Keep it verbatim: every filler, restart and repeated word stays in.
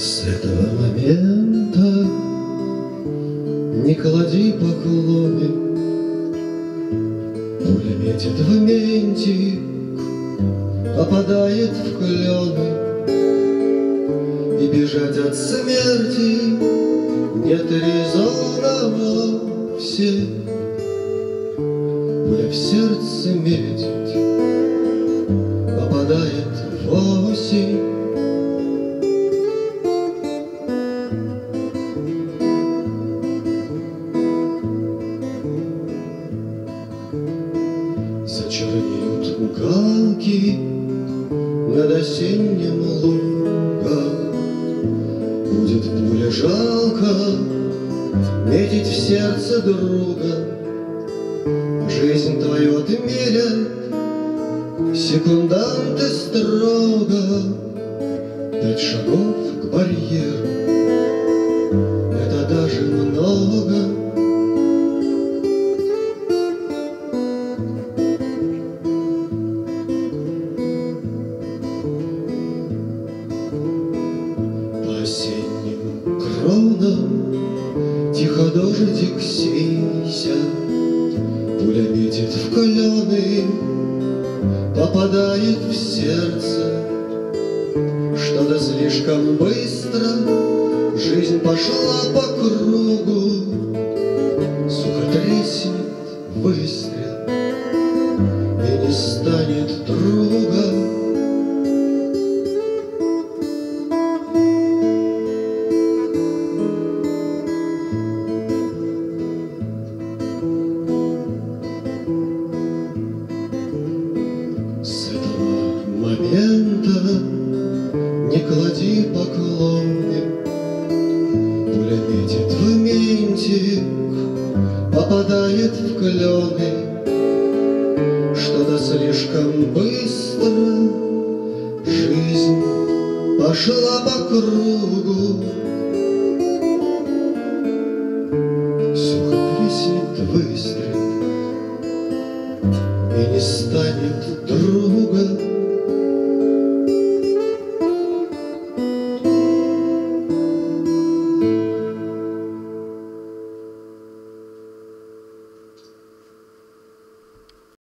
С этого момента не клади поклоны, пуля метит в менти, попадает в клены, и бежать от смерти нет резона вовсе. Пуля в сердце метит, попадает в осень. Зачернеют галки над осенним лугом, будет пуля жалко метить в сердце друга. Жизнь твою отмерят секунданты строго. Пять шагов к барьеру — это даже много. Осенним кроном тихо дождик сися, пуля метит в клены, попадает в сердце. Что-то слишком быстро жизнь пошла по кругу, сухо треснет выстрел и не станет друга. Не клади поклоны, пуля метит в ментик, попадает в клены. Что-то слишком быстро жизнь пошла по кругу, сухо треснет выстрел и не станет друга.